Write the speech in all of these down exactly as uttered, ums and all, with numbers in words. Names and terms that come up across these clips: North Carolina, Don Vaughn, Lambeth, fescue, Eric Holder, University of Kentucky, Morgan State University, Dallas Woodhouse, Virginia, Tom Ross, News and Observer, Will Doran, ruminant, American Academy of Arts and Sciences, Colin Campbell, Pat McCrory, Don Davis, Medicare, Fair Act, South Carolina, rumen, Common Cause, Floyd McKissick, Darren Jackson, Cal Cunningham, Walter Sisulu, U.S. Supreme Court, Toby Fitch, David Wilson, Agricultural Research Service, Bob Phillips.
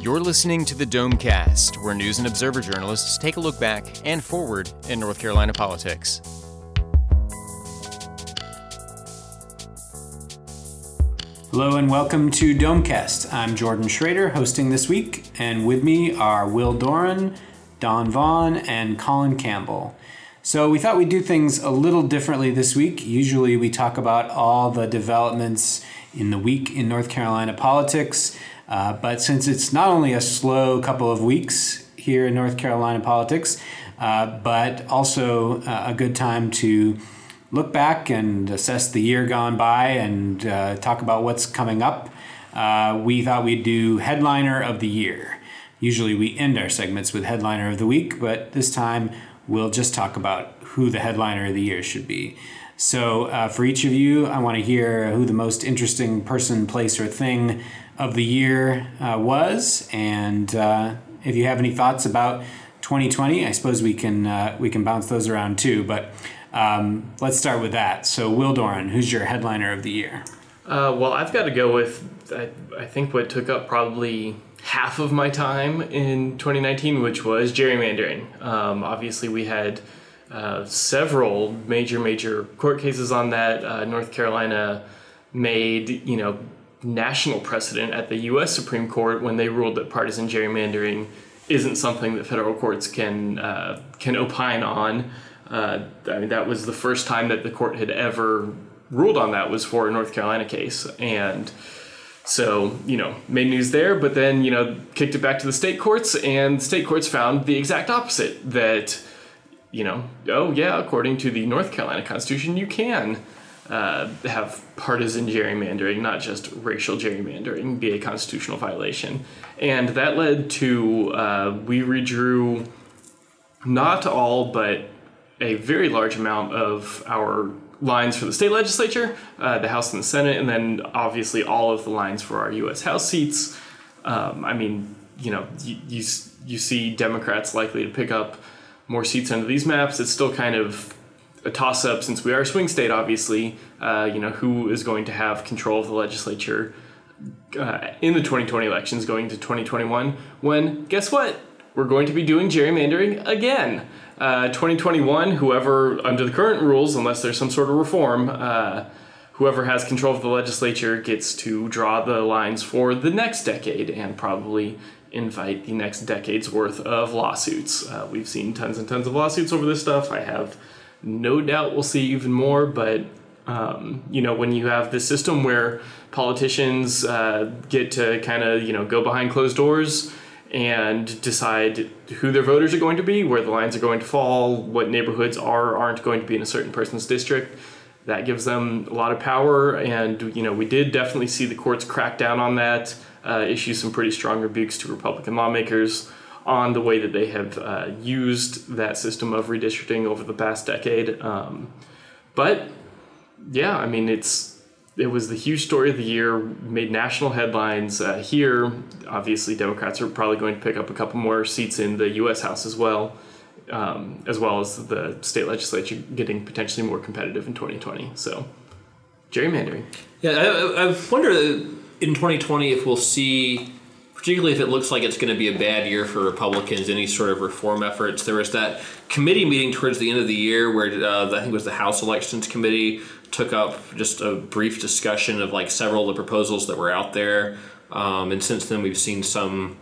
You're listening to the Domecast, where News and Observer journalists take a look back and forward in North Carolina politics. Hello and welcome to Domecast. I'm Jordan Schrader, hosting this week, and with me are Will Doran, Don Vaughn, and Colin Campbell. So we thought we'd do things a little differently this week. Usually we talk about all the developments in the week in North Carolina politics, uh, but since it's not only a slow couple of weeks here in North Carolina politics, uh, but also uh, a good time to look back and assess the year gone by and uh, talk about what's coming up, uh, we thought we'd do Headliner of the Year. Usually we end our segments with Headliner of the Week, but this time we'll just talk about who the headliner of the year should be. So uh, for each of you, I want to hear who the most interesting person, place, or thing of the year uh, was. And uh, if you have any thoughts about twenty twenty, I suppose we can uh, we can bounce those around too. But um, let's start with that. So Will Doran, who's your headliner of the year? Uh, well, I've got to go with, I, I think what took up probably half of my time in twenty nineteen, which was gerrymandering. Um, obviously, we had uh, several major, major court cases on that. Uh, North Carolina made, you know, national precedent at the U S Supreme Court when they ruled that partisan gerrymandering isn't something that federal courts can uh, can opine on. Uh, I mean, that was the first time that the court had ever ruled on that, was for a North Carolina case, and so, you know, made news there, but then, you know, kicked it back to the state courts, and state courts found the exact opposite, that, you know, oh yeah, according to the North Carolina Constitution, you can uh, have partisan gerrymandering, not just racial gerrymandering, be a constitutional violation. And that led to, uh, we redrew not all, but a very large amount of our lines for the state legislature, uh, the House and the Senate, and then obviously all of the lines for our U S House seats. Um, I mean, you know, you, you you see Democrats likely to pick up more seats under these maps. It's still kind of a toss-up since we are a swing state, obviously, uh, you know, who is going to have control of the legislature uh, in the twenty twenty elections going to twenty twenty-one, when, guess what? We're going to be doing gerrymandering again. Uh, twenty twenty-one, whoever, under the current rules, unless there's some sort of reform, uh, whoever has control of the legislature gets to draw the lines for the next decade and probably invite the next decade's worth of lawsuits. Uh, we've seen tons and tons of lawsuits over this stuff. I have no doubt we'll see even more, but um, you know, when you have this system where politicians uh, get to kind of, you know, go behind closed doors and decide who their voters are going to be, where the lines are going to fall, what neighborhoods are or aren't going to be in a certain person's district. That gives them a lot of power, and, you know, we did definitely see the courts crack down on that, uh, issue some pretty strong rebukes to Republican lawmakers on the way that they have uh, used that system of redistricting over the past decade. Um, but, yeah, I mean, it's It was the huge story of the year, made national headlines uh, here. Obviously, Democrats are probably going to pick up a couple more seats in the U S House as well, um, as well as the state legislature getting potentially more competitive in twenty twenty. So, gerrymandering. Yeah, I, I wonder in twenty twenty if we'll see, particularly if it looks like it's going to be a bad year for Republicans, any sort of reform efforts. There was that committee meeting towards the end of the year where uh, I think it was the House Elections Committee took up just a brief discussion of like several of the proposals that were out there. Um, and since then, we've seen some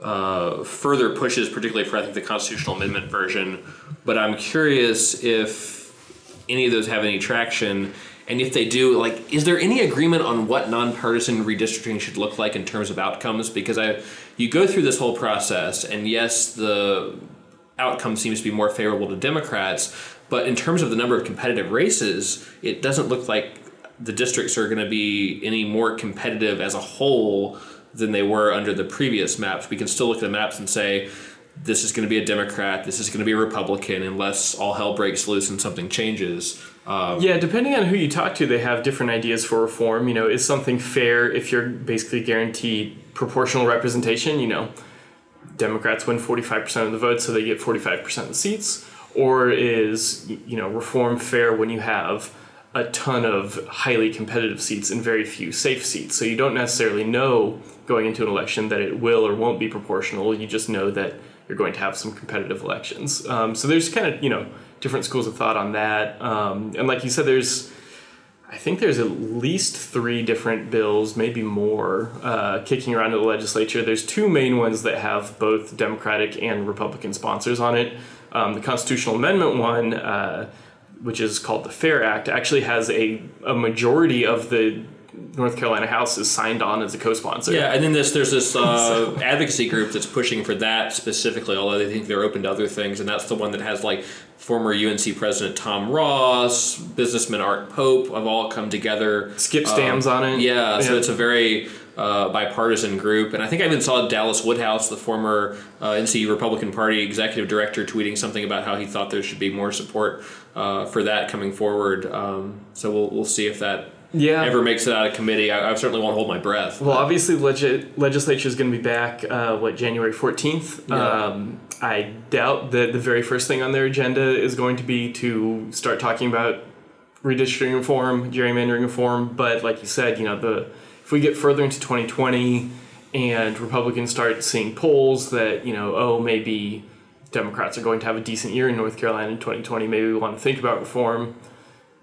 uh, further pushes, particularly for, I think, the constitutional amendment version. But I'm curious if any of those have any traction. And if they do, like, is there any agreement on what nonpartisan redistricting should look like in terms of outcomes? Because I, you go through this whole process, and yes, the outcome seems to be more favorable to Democrats, but in terms of the number of competitive races, it doesn't look like the districts are going to be any more competitive as a whole than they were under the previous maps. We can still look at the maps and say, this is going to be a Democrat, this is going to be a Republican, unless all hell breaks loose and something changes. Um, yeah, depending on who you talk to, they have different ideas for reform. You know, is something fair if you're basically guaranteed proportional representation? You know, Democrats win forty-five percent of the vote, so they get forty-five percent of the seats. Or is, you know, reform fair when you have a ton of highly competitive seats and very few safe seats. So you don't necessarily know going into an election that it will or won't be proportional. You just know that you're going to have some competitive elections. Um, so there's kind of, you know, different schools of thought on that. Um, and like you said, there's, I think there's at least three different bills, maybe more, uh, kicking around in the legislature. There's two main ones that have both Democratic and Republican sponsors on it. Um, the constitutional amendment one, uh, which is called the Fair Act, actually has a, a majority of the North Carolina House is signed on as a co-sponsor. Yeah, and then this, there's this uh, advocacy group that's pushing for that specifically, although they think they're open to other things, and that's the one that has, like, former U N C President Tom Ross, businessman Art Pope have all come together. Skip Stam's um, on it. Yeah, yeah, so it's a very uh, bipartisan group, and I think I even saw Dallas Woodhouse, the former uh, N C U Republican Party executive director, tweeting something about how he thought there should be more support uh, for that coming forward. Um, so we'll we'll see if that... Yeah. Ever makes it out of committee. I, I certainly won't hold my breath. Well, obviously, legi- legislature is going to be back, uh, what, January fourteenth? Yeah. Um, I doubt that the very first thing on their agenda is going to be to start talking about redistricting reform, gerrymandering reform. But like you said, you know, the if we get further into twenty twenty and Republicans start seeing polls that, you know, oh, maybe Democrats are going to have a decent year in North Carolina in twenty twenty, maybe we want to think about reform,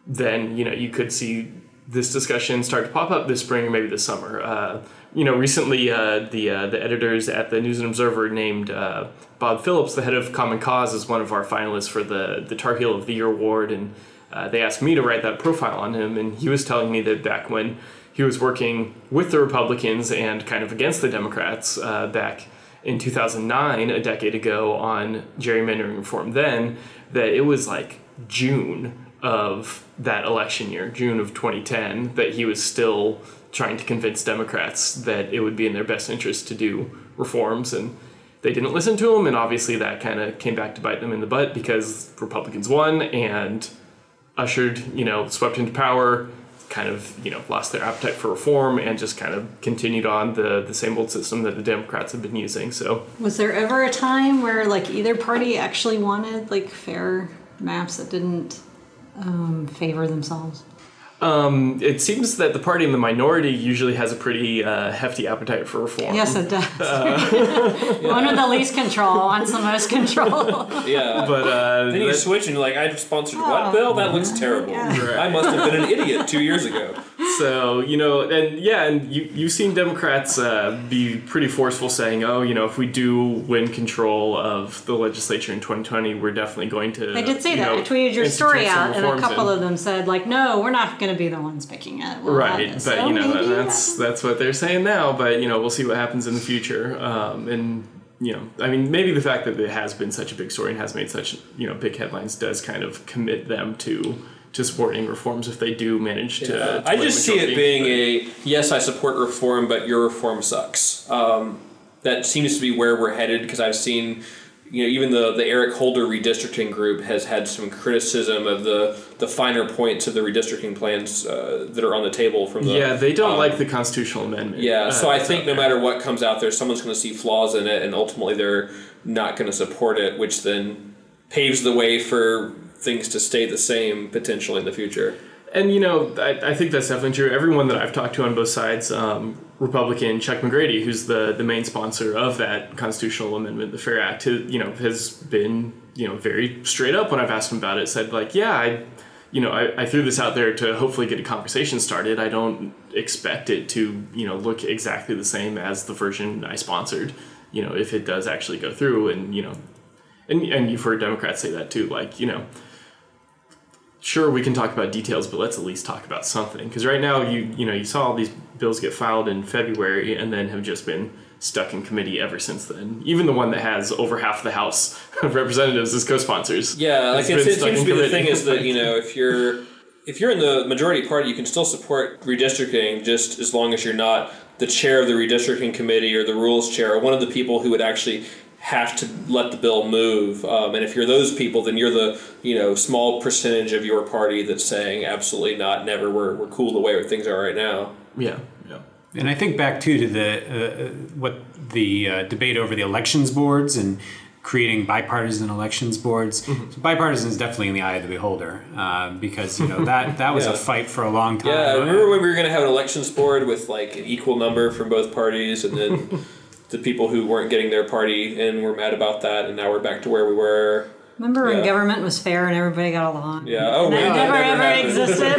then, you know, you could see this discussion start to pop up this spring or maybe this summer. Uh, you know, recently uh, the uh, the editors at the News and Observer named uh, Bob Phillips, the head of Common Cause, as one of our finalists for the, the Tar Heel of the Year award, and uh, they asked me to write that profile on him, and he was telling me that back when he was working with the Republicans and kind of against the Democrats uh, back in two thousand nine, a decade ago, on gerrymandering reform then, that it was like June of that election year, June of twenty ten, that he was still trying to convince Democrats that it would be in their best interest to do reforms, and they didn't listen to him, and obviously that kind of came back to bite them in the butt because Republicans won and ushered, you know, swept into power, kind of, you know, lost their appetite for reform and just kind of continued on the, the same old system that the Democrats have been using, so. Was there ever a time where, like, either party actually wanted, like, fair maps that didn't Um, favor themselves? Um, it seems that the party in the minority usually has a pretty uh, hefty appetite for reform. Yes, it does. Uh, One with the least control wants the most control. Yeah, but uh, then you switch and you're like, I sponsored oh, what bill? That looks terrible. Yeah. Right. I must have been an idiot two years ago. So, you know, and yeah, and you, you've seen Democrats uh, be pretty forceful saying, oh, you know, if we do win control of the legislature in twenty twenty, we're definitely going to... I did say that. Know, I tweeted your story out, and a couple in. of them said, like, no, we're not going to be the ones picking it. We'll right, but, so you know, that's that's what they're saying now, but, you know, we'll see what happens in the future. Um, and, you know, I mean, maybe the fact that it has been such a big story and has made such, you know, big headlines does kind of commit them to... to supporting reforms if they do manage to... Yeah. to I just see it being a, yes, I support reform, but your reform sucks. Um, that seems to be where we're headed, because I've seen, you know, even the, the Eric Holder redistricting group has had some criticism of the, the finer points of the redistricting plans uh, that are on the table from the... Yeah, they don't um, like the constitutional amendment. Yeah, uh, so I think no matter what comes out there, someone's going to see flaws in it, and ultimately they're not going to support it, which then paves the way for... things to stay the same potentially in the future. And, you know, I, I think that's definitely true. Everyone that I've talked to on both sides, um, Republican Chuck McGrady, who's the, the main sponsor of that constitutional amendment, the Fair Act, has, you know, has been, you know, very straight up when I've asked him about it, said, like, yeah, I, you know, I, I threw this out there to hopefully get a conversation started. I don't expect it to, you know, look exactly the same as the version I sponsored, you know, if it does actually go through. And, you know, and, and you've heard Democrats say that too, like, you know, sure, we can talk about details, but let's at least talk about something. Because right now, you you know, you saw all these bills get filed in February and then have just been stuck in committee ever since then. Even the one that has over half the House of Representatives as co-sponsors. Yeah, like it's, it seems to be the thing is that, you know, if you're if you're in the majority party, you can still support redistricting just as long as you're not the chair of the redistricting committee or the rules chair or one of the people who would actually have to let the bill move. Um, and if you're those people, then you're the, you know, small percentage of your party that's saying absolutely not, never, we're, we're cool the way things are right now. Yeah, yeah. And I think back, too, to the uh, what the uh, debate over the elections boards and creating bipartisan elections boards. Mm-hmm. So bipartisan is definitely in the eye of the beholder, uh, because, you know, that, that was yeah. a fight for a long time. Yeah, I remember when we were going to have an elections board with, like, an equal number from both parties, and then the people who weren't getting their party in were mad about that, and now we're back to where we were. Remember when yeah. government was fair and everybody got along? Yeah, oh, and that never, never ever existed.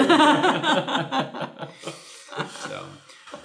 So.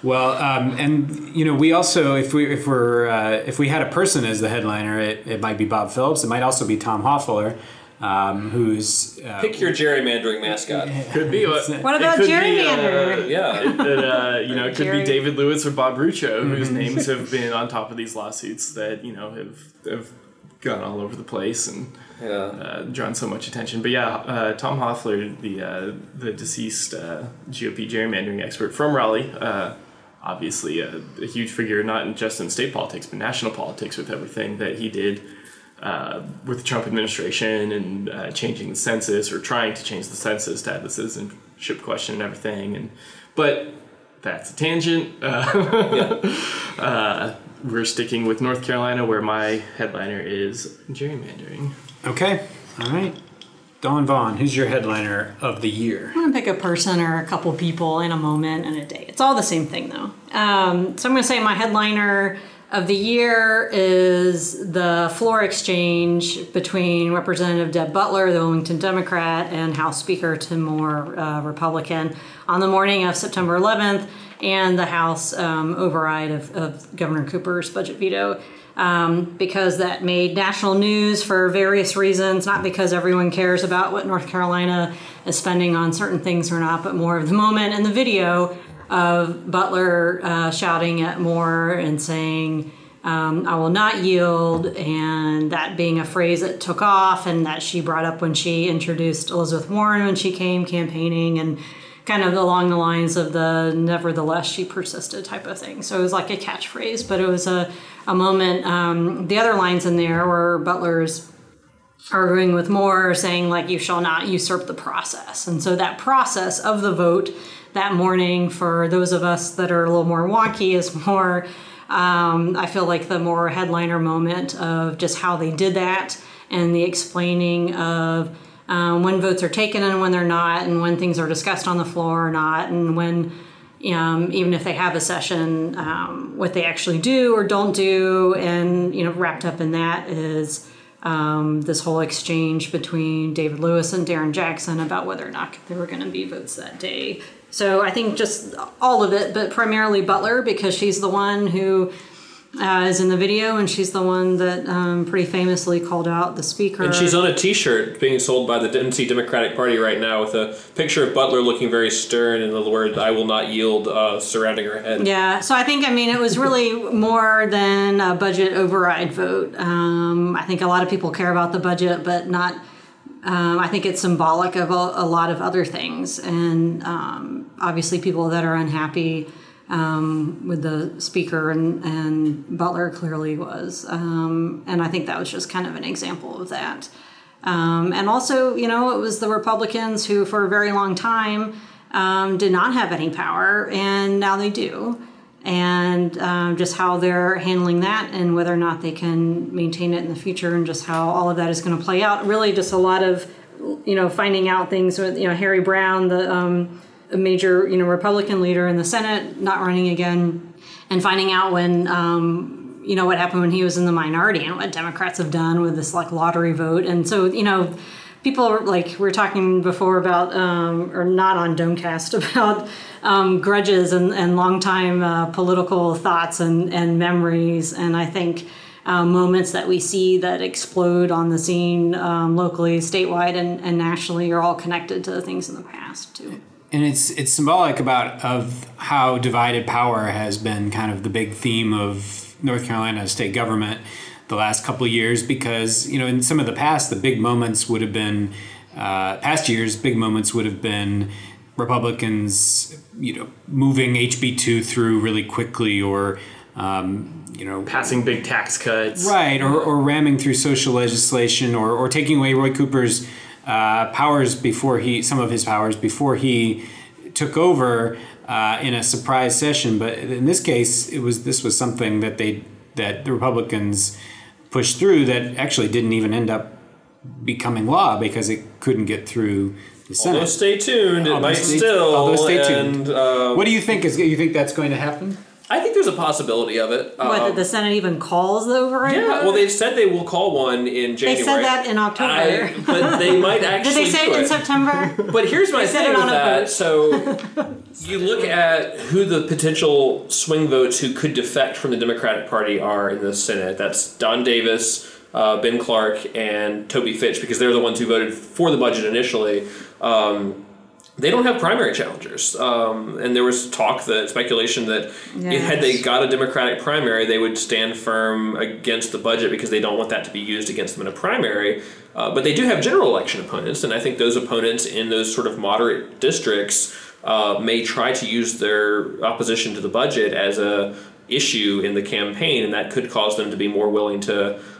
Well, um, and you know, we also, if we if we're uh, if we had a person as the headliner, it, it might be Bob Phillips. It might also be Tom Hoffler, um, who's uh, pick your gerrymandering mascot. Yeah. Could be what? What about gerrymandering? Uh, yeah, it, it, uh, you know, it could Jerry. be David Lewis or Bob Ruccio, mm-hmm. whose names have been on top of these lawsuits that, you know, have have gone all over the place and yeah. uh, drawn so much attention. But yeah, uh, Tom Hoffler, the uh, the deceased uh, G O P gerrymandering expert from Raleigh. Uh, Obviously, a, a huge figure, not just in state politics, but national politics, with everything that he did uh, with the Trump administration and uh, changing the census, or trying to change the census to have the citizenship question and everything. And but that's a tangent. Uh, yeah. uh, we're sticking with North Carolina, where my headliner is gerrymandering. Okay. All right. Don Vaughn, who's your headliner of the year? I'm going to pick a person or a couple people in a moment and a day. It's all the same thing, though. Um, so I'm going to say my headliner of the year is the floor exchange between Representative Deb Butler, the Wilmington Democrat, and House Speaker Tim Moore, uh, Republican, on the morning of September eleventh, and the House um, override of, of Governor Cooper's budget veto. Um, because that made national news for various reasons, not because everyone cares about what North Carolina is spending on certain things or not, but more of the moment. And the video of Butler uh, shouting at Moore and saying, um, I will not yield, and that being a phrase that took off and that she brought up when she introduced Elizabeth Warren when she came campaigning, and kind of along the lines of the nevertheless she persisted type of thing. So it was like a catchphrase, but it was a, a moment. Um, the other lines in there were Butler's arguing with Moore, saying, like, you shall not usurp the process. And so that process of the vote that morning, for those of us that are a little more wonky, is more, um, I feel like, the more headliner moment of just how they did that, and the explaining of Um, when votes are taken and when they're not, and when things are discussed on the floor or not, and when, um, even if they have a session, um, what they actually do or don't do. And, you know, wrapped up in that is um, this whole exchange between David Lewis and Darren Jackson about whether or not there were going to be votes that day. So I think just all of it, but primarily Butler, because she's the one who Uh, is in the video, and she's the one that um, pretty famously called out the speaker. And she's on a T-shirt being sold by the N C Democratic Party right now, with a picture of Butler looking very stern and the word "I will not yield" uh, surrounding her head. Yeah, so I think, I mean, it was really more than a budget override vote. Um, I think a lot of people care about the budget, but not, um, I think it's symbolic of a, a lot of other things. And um, obviously people that are unhappy Um, with the speaker, and, and Butler clearly was. Um, and I think that was just kind of an example of that. Um, and also, you know, it was the Republicans who for a very long time um, did not have any power, and now they do. And um, just how they're handling that, and whether or not they can maintain it in the future, and just how all of that is going to play out. Really just a lot of, you know, finding out things with, you know, Harry Brown, the um, a major, you know, Republican leader in the Senate, not running again, and finding out when, um, you know, what happened when he was in the minority, and what Democrats have done with this, like, lottery vote. And so, you know, people are, like, we were talking before about, um, or not on Domecast, about um, grudges and, and longtime uh, political thoughts and, and memories. And I think uh, moments that we see that explode on the scene um, locally, statewide, and, and nationally are all connected to the things in the past, too. And it's it's symbolic about of how divided power has been kind of the big theme of North Carolina state government the last couple of years, because, you know, in some of the past, the big moments would have been, uh, past years, big moments would have been Republicans, you know, moving H B two through really quickly, or, um, you know, passing big tax cuts. Right, or, or ramming through social legislation, or, or taking away Roy Cooper's Uh, powers before he, some of his powers before he took over uh, in a surprise session. But in this case, it was this was something that they that the Republicans pushed through that actually didn't even end up becoming law because it couldn't get through the Senate. Although stay tuned, it might still. Although stay tuned. And, um, what do you think? Is you think that's going to happen? I think there's a possibility of it. Um, what, that the Senate even calls the override? Yeah, well, they've said they will call one in January. They said that in October. I, but they might actually Did they say it in it. September? But here's my thing with that. Vote. So you look at who the potential swing votes who could defect from the Democratic Party are in the Senate. That's Don Davis, uh, Ben Clark, and Toby Fitch, because they're the ones who voted for the budget initially. Um They don't have primary challengers, um, and there was talk, that speculation that yes. had they got a Democratic primary, they would stand firm against the budget because they don't want that to be used against them in a primary. Uh, but they do have general election opponents, and I think those opponents in those sort of moderate districts uh, may try to use their opposition to the budget as a issue in the campaign, and that could cause them to be more willing to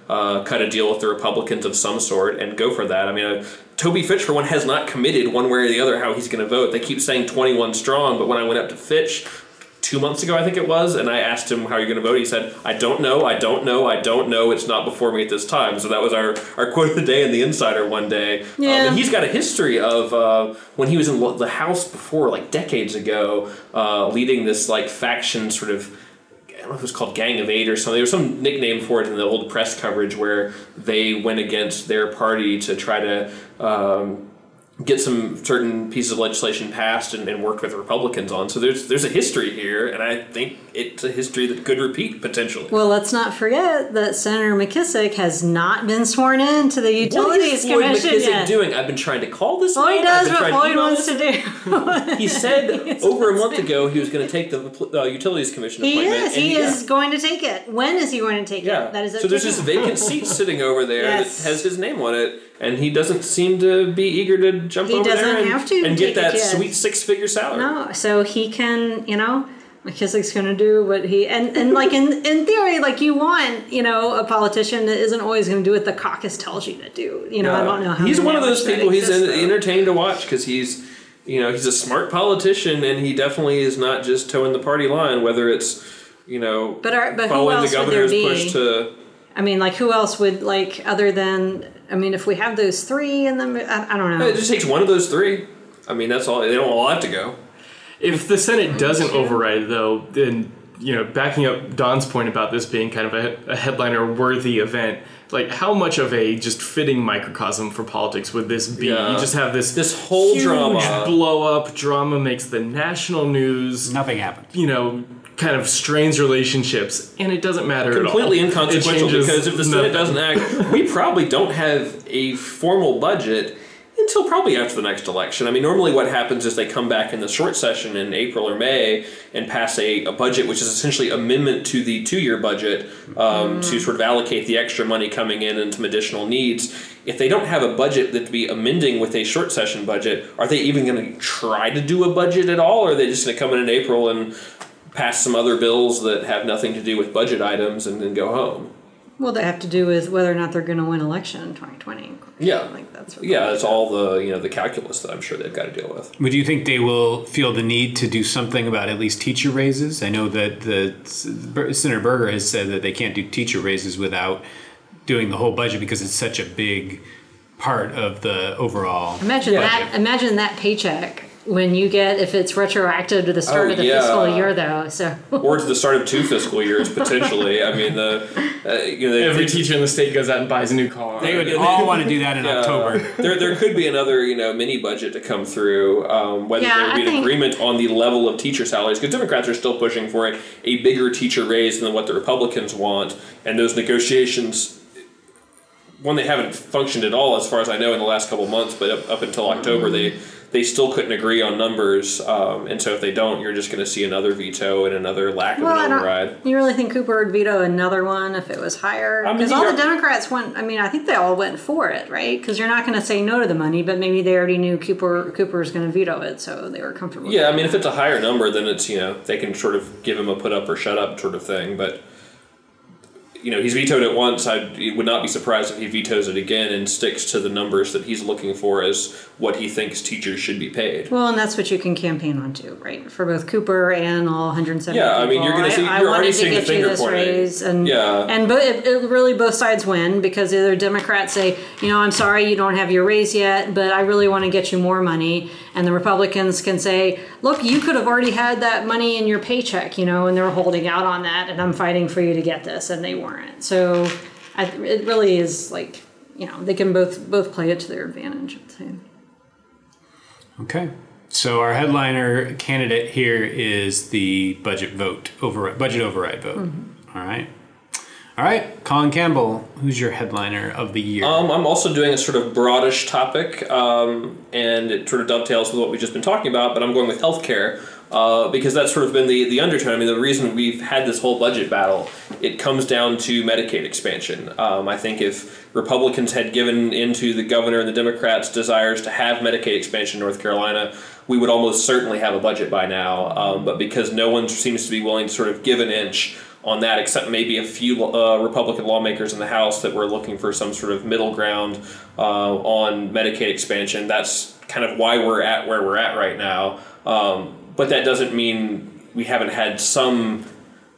uh, cut a deal with the Republicans of some sort and go for that. I mean. I, Toby Fitch, for one, has not committed one way or the other how he's going to vote. They keep saying twenty-one strong, but when I went up to Fitch two months ago, I think it was, and I asked him, how are you going to vote? He said, I don't know, I don't know, I don't know. It's not before me at this time. So that was our, our quote of the day in The Insider one day. Yeah. Um, and he's got a history of uh, when he was in the House before, like decades ago, uh, leading this like faction sort of, I don't know if it was called Gang of Eight or something. There was some nickname for it in the old press coverage where they went against their party to try to um, get some certain pieces of legislation passed and, and work with Republicans on. So there's there's a history here, and I think it's a history that could repeat potentially. Well, let's not forget that Senator McKissick has not been sworn in to the Utilities Commission yet. What is Floyd McKissick yet? doing? I've been trying to call this Floyd man. does what Floyd wants this. to do. He said over a month ago he was going to take the uh, Utilities Commission appointment. He is. He is yeah. going to take it. When is he going to take yeah. it? That is so there's this vacant seat sitting over there yes. that has his name on it. And he doesn't seem to be eager to jump he over there and, have to and get that sweet six-figure salary. No, so he can, you know, McKissick's going to do what he... And, and like, in, in theory, like, you want, you know, a politician that isn't always going to do what the caucus tells you to do. You know, no. I don't know how... He's one of those people exists, he's in, entertained to watch because he's, you know, he's a smart politician and he definitely is not just toeing the party line, whether it's, you know, but our, but following the governor's push to... I mean, like, who else would, like, other than... I mean, if we have those three, and then I, I don't know. It just takes one of those three. I mean, that's all. They don't all have to go. If the Senate doesn't override, though, then, you know, backing up Don's point about this being kind of a, a headliner-worthy event, like, how much of a just fitting microcosm for politics would this be? Yeah. You just have this this whole huge drama, blow-up drama makes the national news. Nothing happened. You know. Kind of strains relationships, and it doesn't matter completely at all. Completely inconsequential, because if the Senate nothing. doesn't act, we probably don't have a formal budget until probably after the next election. I mean, normally what happens is they come back in the short session in April or May and pass a, a budget, which is essentially amendment to the two-year budget um, mm. to sort of allocate the extra money coming in and some additional needs. If they don't have a budget that'd be amending with a short session budget, are they even going to try to do a budget at all, or are they just going to come in in April and pass some other bills that have nothing to do with budget items and then go home? Well, they have to do with whether or not they're going to win election in twenty twenty. Yeah. Like that's what yeah, it's all the, you know, the calculus that I'm sure they've got to deal with. But do you think they will feel the need to do something about at least teacher raises? I know that the Senator Berger has said that they can't do teacher raises without doing the whole budget because it's such a big part of the overall Imagine budget. that imagine that paycheck. When you get, if it's retroactive to the start oh, of the yeah. fiscal year, though, so or to the start of two fiscal years potentially. I mean, the uh, you know, they, every they, teacher in the state goes out and buys a new car. They would all want to do that in yeah. October. There, there could be another you know mini budget to come through. Um, whether yeah, there would be I an think... agreement on the level of teacher salaries, because Democrats are still pushing for it, a bigger teacher raise than what the Republicans want, and those negotiations. One, they haven't functioned at all, as far as I know, in the last couple of months. But up, up until October, they, they still couldn't agree on numbers. Um, and so if they don't, you're just going to see another veto and another lack well, of an override. You really think Cooper would veto another one if it was higher? Because I mean, all the Democrats went. I mean, I think they all went for it, right? Because you're not going to say no to the money, but maybe they already knew Cooper Cooper was going to veto it, so they were comfortable. Yeah, I mean, if it's a higher number, then it's you know they can sort of give him a put up or shut up sort of thing, but. you know, he's vetoed it once. I would not be surprised if he vetoes it again and sticks to the numbers that he's looking for as what he thinks teachers should be paid. Well, and that's what you can campaign on too, right? For both Cooper and all one hundred seventy yeah, people. I mean, you're going to see, you're I already seeing the finger pointing. And, yeah. and but it, it really both sides win, because either Democrats say, you know, I'm sorry, you don't have your raise yet, but I really want to get you more money. And the Republicans can say, look, you could have already had that money in your paycheck, you know, and they're holding out on that, and I'm fighting for you to get this, and they weren't. So I th- it really is like, you know, they can both both play it to their advantage. Okay. So our headliner candidate here is the budget vote, over, budget override vote. Mm-hmm. All right. All right, Colin Campbell, who's your headliner of the year? Um, I'm also doing a sort of broadish topic, um, and it sort of dovetails with what we've just been talking about, but I'm going with healthcare, uh, because that's sort of been the, the undertone. I mean, the reason we've had this whole budget battle, it comes down to Medicaid expansion. Um, I think if Republicans had given into the governor and the Democrats' desires to have Medicaid expansion in North Carolina, we would almost certainly have a budget by now, um, but because no one seems to be willing to sort of give an inch on that, except maybe a few uh, Republican lawmakers in the House that were looking for some sort of middle ground uh, on Medicaid expansion. That's kind of why we're at where we're at right now. Um, but that doesn't mean we haven't had some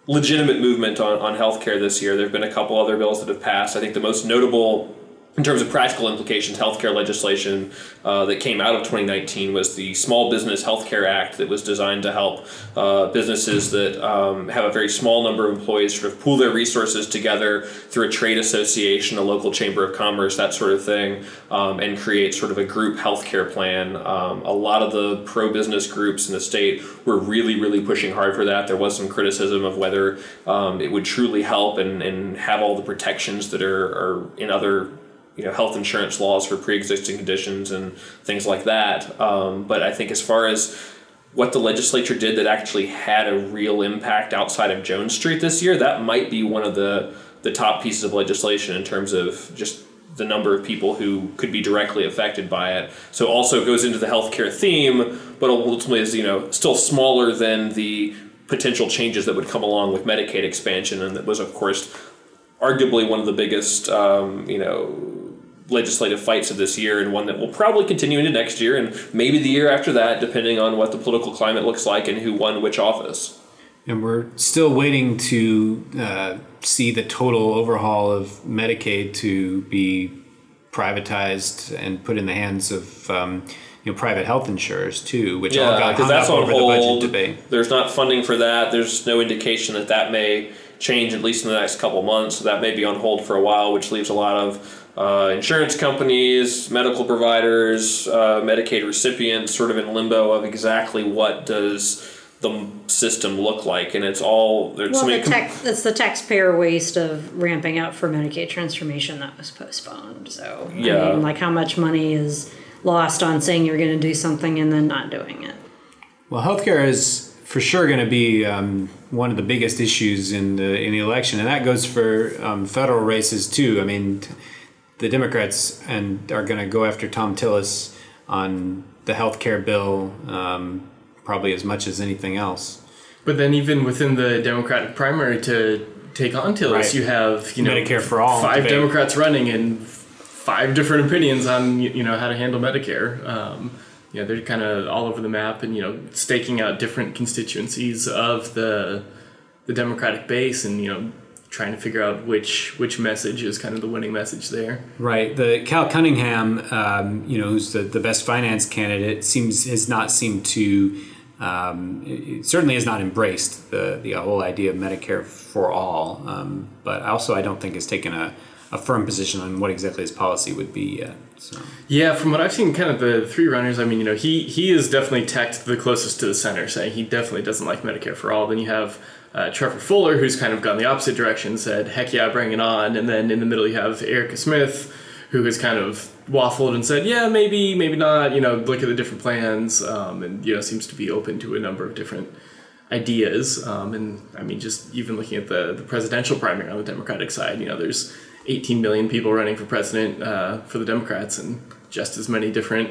legitimate movement on, on health care this year. There have been a couple other bills that have passed. I think the most notable, in terms of practical implications, healthcare legislation uh, that came out of twenty nineteen was the Small Business Healthcare Act that was designed to help uh, businesses that um, have a very small number of employees sort of pool their resources together through a trade association, a local chamber of commerce, that sort of thing, um, and create sort of a group healthcare plan. Um, a lot of the pro-business groups in the state were really, really pushing hard for that. There was some criticism of whether um, it would truly help and, and have all the protections that are, are in other, you know, health insurance laws for pre-existing conditions and things like that. Um, but I think as far as what the legislature did that actually had a real impact outside of Jones Street this year, that might be one of the, the top pieces of legislation in terms of just the number of people who could be directly affected by it. So also goes into the healthcare theme, but ultimately is, you know, still smaller than the potential changes that would come along with Medicaid expansion. And that was, of course, arguably one of the biggest, um, you know, legislative fights of this year, and one that will probably continue into next year and maybe the year after that, depending on what the political climate looks like and who won which office. And we're still waiting to uh, see the total overhaul of Medicaid to be privatized and put in the hands of um, you know, private health insurers too, which yeah, all got hung up over the budget debate. There's not funding for that. There's no indication that that may change, at least in the next couple months. So that may be on hold for a while, which leaves a lot of Uh, insurance companies, medical providers, uh, Medicaid recipients sort of in limbo of exactly what does the system look like. And it's all... Well, so the tax, com- it's the taxpayer waste of ramping up for Medicaid transformation that was postponed. So, yeah. I mean, like how much money is lost on saying you're going to do something and then not doing it? Well, healthcare is for sure going to be um, one of the biggest issues in the, in the election. And that goes for um, federal races, too. I mean... T- The Democrats and are going to go after Tom Tillis on the health care bill um, probably as much as anything else. But then even within the Democratic primary to take on Tillis, right. you have you know Medicare for all five debate. Democrats running and five different opinions on you know how to handle Medicare. Um, you know they're kind of all over the map and you know staking out different constituencies of the the Democratic base and you know. trying to figure out which which message is kind of the winning message there. Right. The Cal Cunningham, um, you know, who's the, the best finance candidate, seems has not seemed to, um, it certainly has not embraced the, the whole idea of Medicare for all. Um, but also, I don't think has taken a, a firm position on what exactly his policy would be yet. So. Yeah, from what I've seen, kind of the three runners, I mean, you know, he, he is definitely tacked the closest to the center, saying he definitely doesn't like Medicare for all. Then you have... Uh, Trevor Fuller, who's kind of gone the opposite direction, said, heck yeah, bring it on. And then in the middle you have Erica Smith, who has kind of waffled and said, yeah, maybe, maybe not, you know, look at the different plans, um, and, you know, seems to be open to a number of different ideas. Um, and, I mean, just even looking at the, the presidential primary on the Democratic side, you know, there's eighteen million people running for president uh, for the Democrats and just as many different,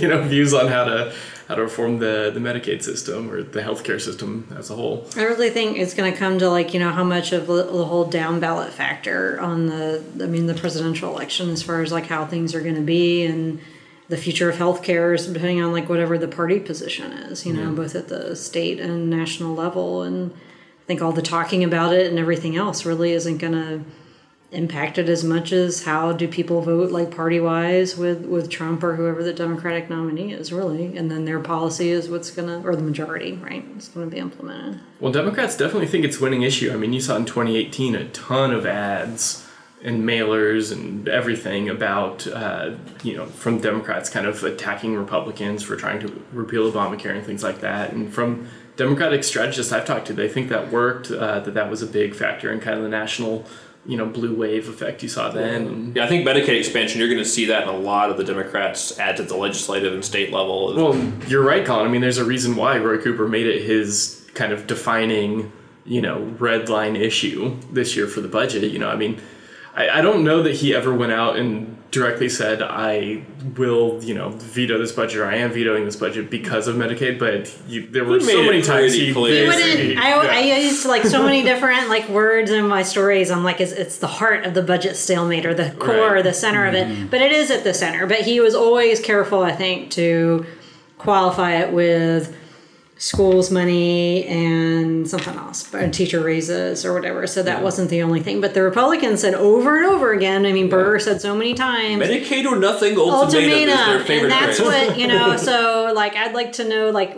you know, views on how to how to reform the, the Medicaid system or the healthcare system as a whole. I really think it's going to come to, like, you know, how much of the, the whole down ballot factor on the, I mean, the presidential election, as far as like how things are going to be and the future of healthcare is depending on like whatever the party position is, you know, mm-hmm. both at the state and national level. And I think all the talking about it and everything else really isn't going to impact it as much as how do people vote, like party wise with, with Trump or whoever the Democratic nominee is, really. And then their policy is what's going to, or the majority, right, it's going to be implemented. Well, Democrats definitely think it's a winning issue. I mean, you saw in twenty eighteen a ton of ads and mailers and everything about, uh, you know, from Democrats kind of attacking Republicans for trying to repeal Obamacare and things like that. And from Democratic strategists I've talked to, they think that worked, uh, that that was a big factor in kind of the national, you know, blue wave effect you saw then. Yeah, I think Medicaid expansion, you're going to see that in a lot of the Democrats' ads at the legislative and state level. Well, you're right, Colin. I mean, there's a reason why Roy Cooper made it his kind of defining, you know, red line issue this year for the budget. You know, I mean, I, I don't know that he ever went out and directly said, I will, you know, veto this budget, or I am vetoing this budget because of Medicaid, but you, there were so many times he... he wouldn't, I, yeah. I used, like, so many different, like, words in my stories. I'm like, it's, it's the heart of the budget stalemate, or the core, right. or the center mm-hmm. of it. But it is at the center. But he was always careful, I think, to qualify it with schools money and something else, and teacher raises or whatever. So that yeah. wasn't the only thing. But the Republicans said over and over again, I mean, yeah. Burr said so many times, Medicaid or nothing, ultimatum, ultimatum. is their favorite and that's phrase. What, you know, so like, I'd like to know, like,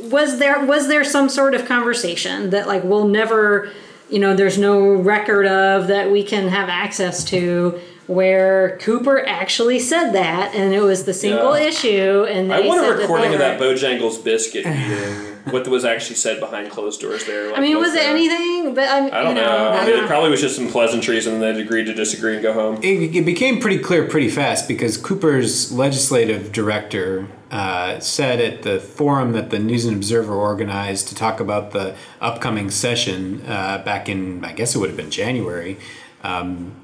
was there, was there some sort of conversation that like, we'll never, you know, there's no record of that we can have access to, where Cooper actually said that, and it was the single yeah. issue. And they I want a recording of that Bojangles biscuit eating. What was actually said behind closed doors there? Like, I mean, was it anything? But I'm, I don't you know. know. I mean, it probably was just some pleasantries, and they agreed to disagree and go home. It, it became pretty clear pretty fast because Cooper's legislative director uh, said at the forum that the News and Observer organized to talk about the upcoming session uh, back in, I guess it would have been January. Um,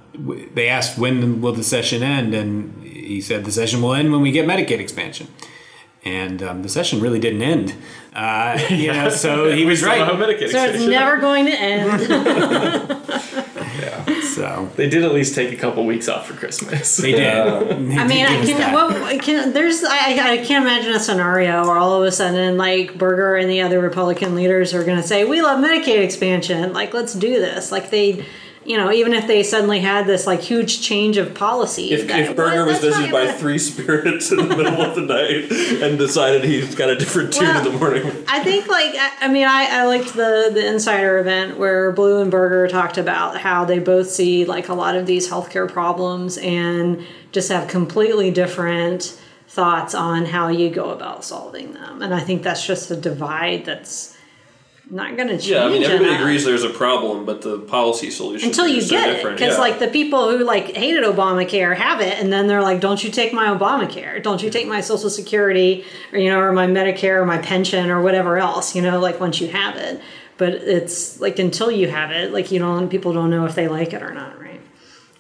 They asked, when will the session end? And he said, the session will end when we get Medicaid expansion. And um, the session really didn't end. Uh, you know, so he was right. So it's never going to end. yeah. So they did at least take a couple weeks off for Christmas. They did. Uh, they I mean, I can, what, can. There's. I, I can't imagine a scenario where all of a sudden, like Berger and the other Republican leaders are going to say, "We love Medicaid expansion. Like, let's do this." Like they. You know, even if they suddenly had this like huge change of policy. If, if Berger was visited by three spirits in the middle of the night and decided he's got a different tune well, in the morning. I think like, I, I mean, I, I liked the, the Insider event where Blue and Berger talked about how they both see like a lot of these healthcare problems and just have completely different thoughts on how you go about solving them. And I think that's just a divide that's not going to change. Yeah, I mean, everybody enough. agrees there's a problem, but the policy solution until you get so it, because yeah. like the people who like hated Obamacare have it, and then they're like, "Don't you take my Obamacare? Don't you take my Social Security, or you know, or my Medicare, or my pension, or whatever else?" You know, like once you have it, but it's like until you have it, like you don't. People don't know if they like it or not, right?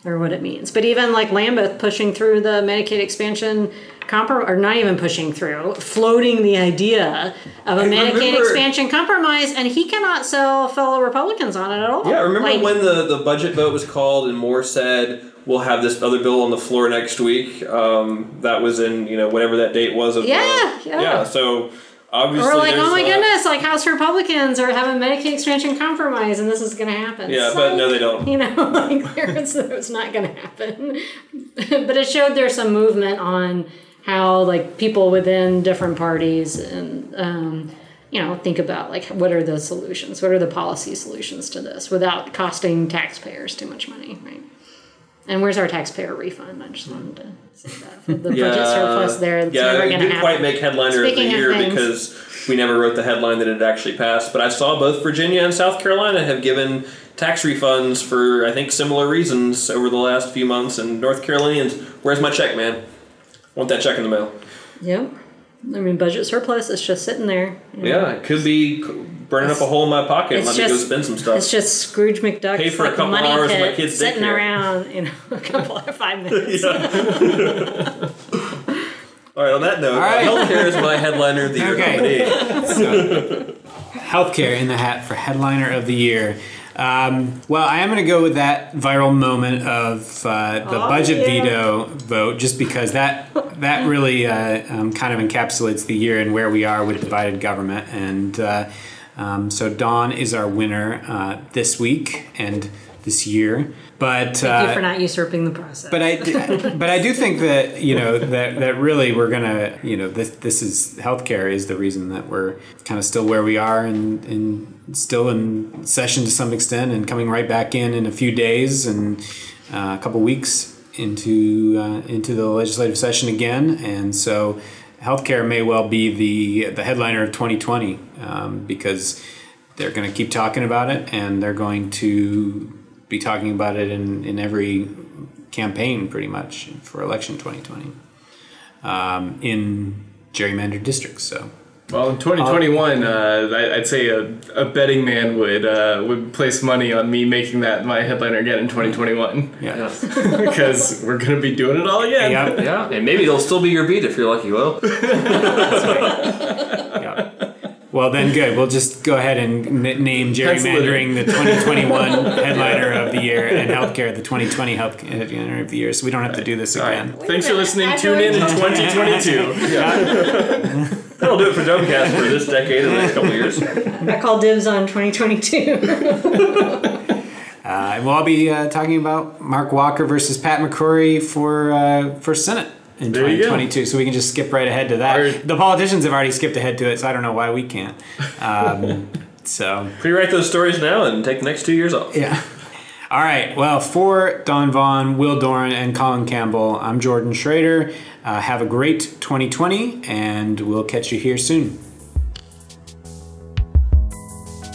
Or what it means. But even like Lambeth pushing through the Medicaid expansion. Comprom- or not even pushing through, floating the idea of a I Medicaid remember, expansion compromise, and he cannot sell fellow Republicans on it at all. Yeah, remember like, when the, the budget vote was called and Moore said, we'll have this other bill on the floor next week? Um, that was in, you know, whatever that date was. Of yeah, the, yeah. Yeah, so... Obviously, or like, oh my uh, goodness, like House Republicans are having Medicaid expansion compromise and this is going to happen. Yeah, so, but no, they don't. You know, like there's, it's not going to happen. But it showed there's some movement on how like people within different parties and, um, you know, think about like what are the solutions? What are the policy solutions to this without costing taxpayers too much money, right? And where's our taxpayer refund? I just wanted to say that. The budget yeah, surplus there. That's yeah, it didn't happen. Quite make Headliner Speaking of the Year of because we never wrote the headline that it actually passed. But I saw both Virginia and South Carolina have given tax refunds for, I think, similar reasons over the last few months. And North Carolinians, where's my check, man? Want that check in the mail. Yep. I mean, budget surplus is just sitting there. You know? Yeah, it could be... Burning it's, up a hole in my pocket and let just, me go spend some stuff. It's just Scrooge McDuck. Pay for like a couple money hours of my kids' sitting daycare. Around, you know, a couple of five minutes. All right, on that note, right. Healthcare is my headliner of the year okay. nominee. So, healthcare in the hat for headliner of the year. Um, well, I am going to go with that viral moment of uh, the oh, budget yeah. veto vote, just because that that really uh, um, kind of encapsulates the year and where we are with divided government. And uh, um, so Don is our winner uh, this week and this year. But thank uh, you for not usurping the process. But I, but I do think that you know that, that really we're gonna you know this this is healthcare is the reason that we're kind of still where we are and and still in session to some extent and coming right back in in a few days and uh, a couple weeks into uh, into the legislative session again, and so healthcare may well be the the headliner of twenty twenty um, because they're going to keep talking about it and they're going to be talking about it in, in every campaign pretty much for election twenty twenty um, in gerrymandered districts. So, well, in twenty twenty-one, uh, I'd say a, a betting man would uh, would place money on me making that my headliner again in twenty twenty-one. Yeah, because we're gonna be doing it all again. Yeah, yeah, and maybe they'll still be your beat if you're lucky, Will. That's right. Yeah. Well, then good. We'll just go ahead and n- name gerrymandering the twenty twenty-one headliner of the year and healthcare the twenty twenty headliner of the year, so we don't have to do this again. Right. Thanks for listening. Tune in in twenty twenty-two. Yeah. That'll do it for Domecast for this decade and the next couple of years. I call dibs on twenty twenty-two. Uh, and we'll all be uh, talking about Mark Walker versus Pat McCrory for uh, for Senate. In twenty twenty-two, so we can just skip right ahead to that. Our, the politicians have already skipped ahead to it, so I don't know why we can't. Um, so pre-write those stories now and take the next two years off. Yeah. All right. Well, for Don Vaughn, Will Doran, and Colin Campbell, I'm Jordan Schrader. Uh, have a great twenty twenty, and we'll catch you here soon.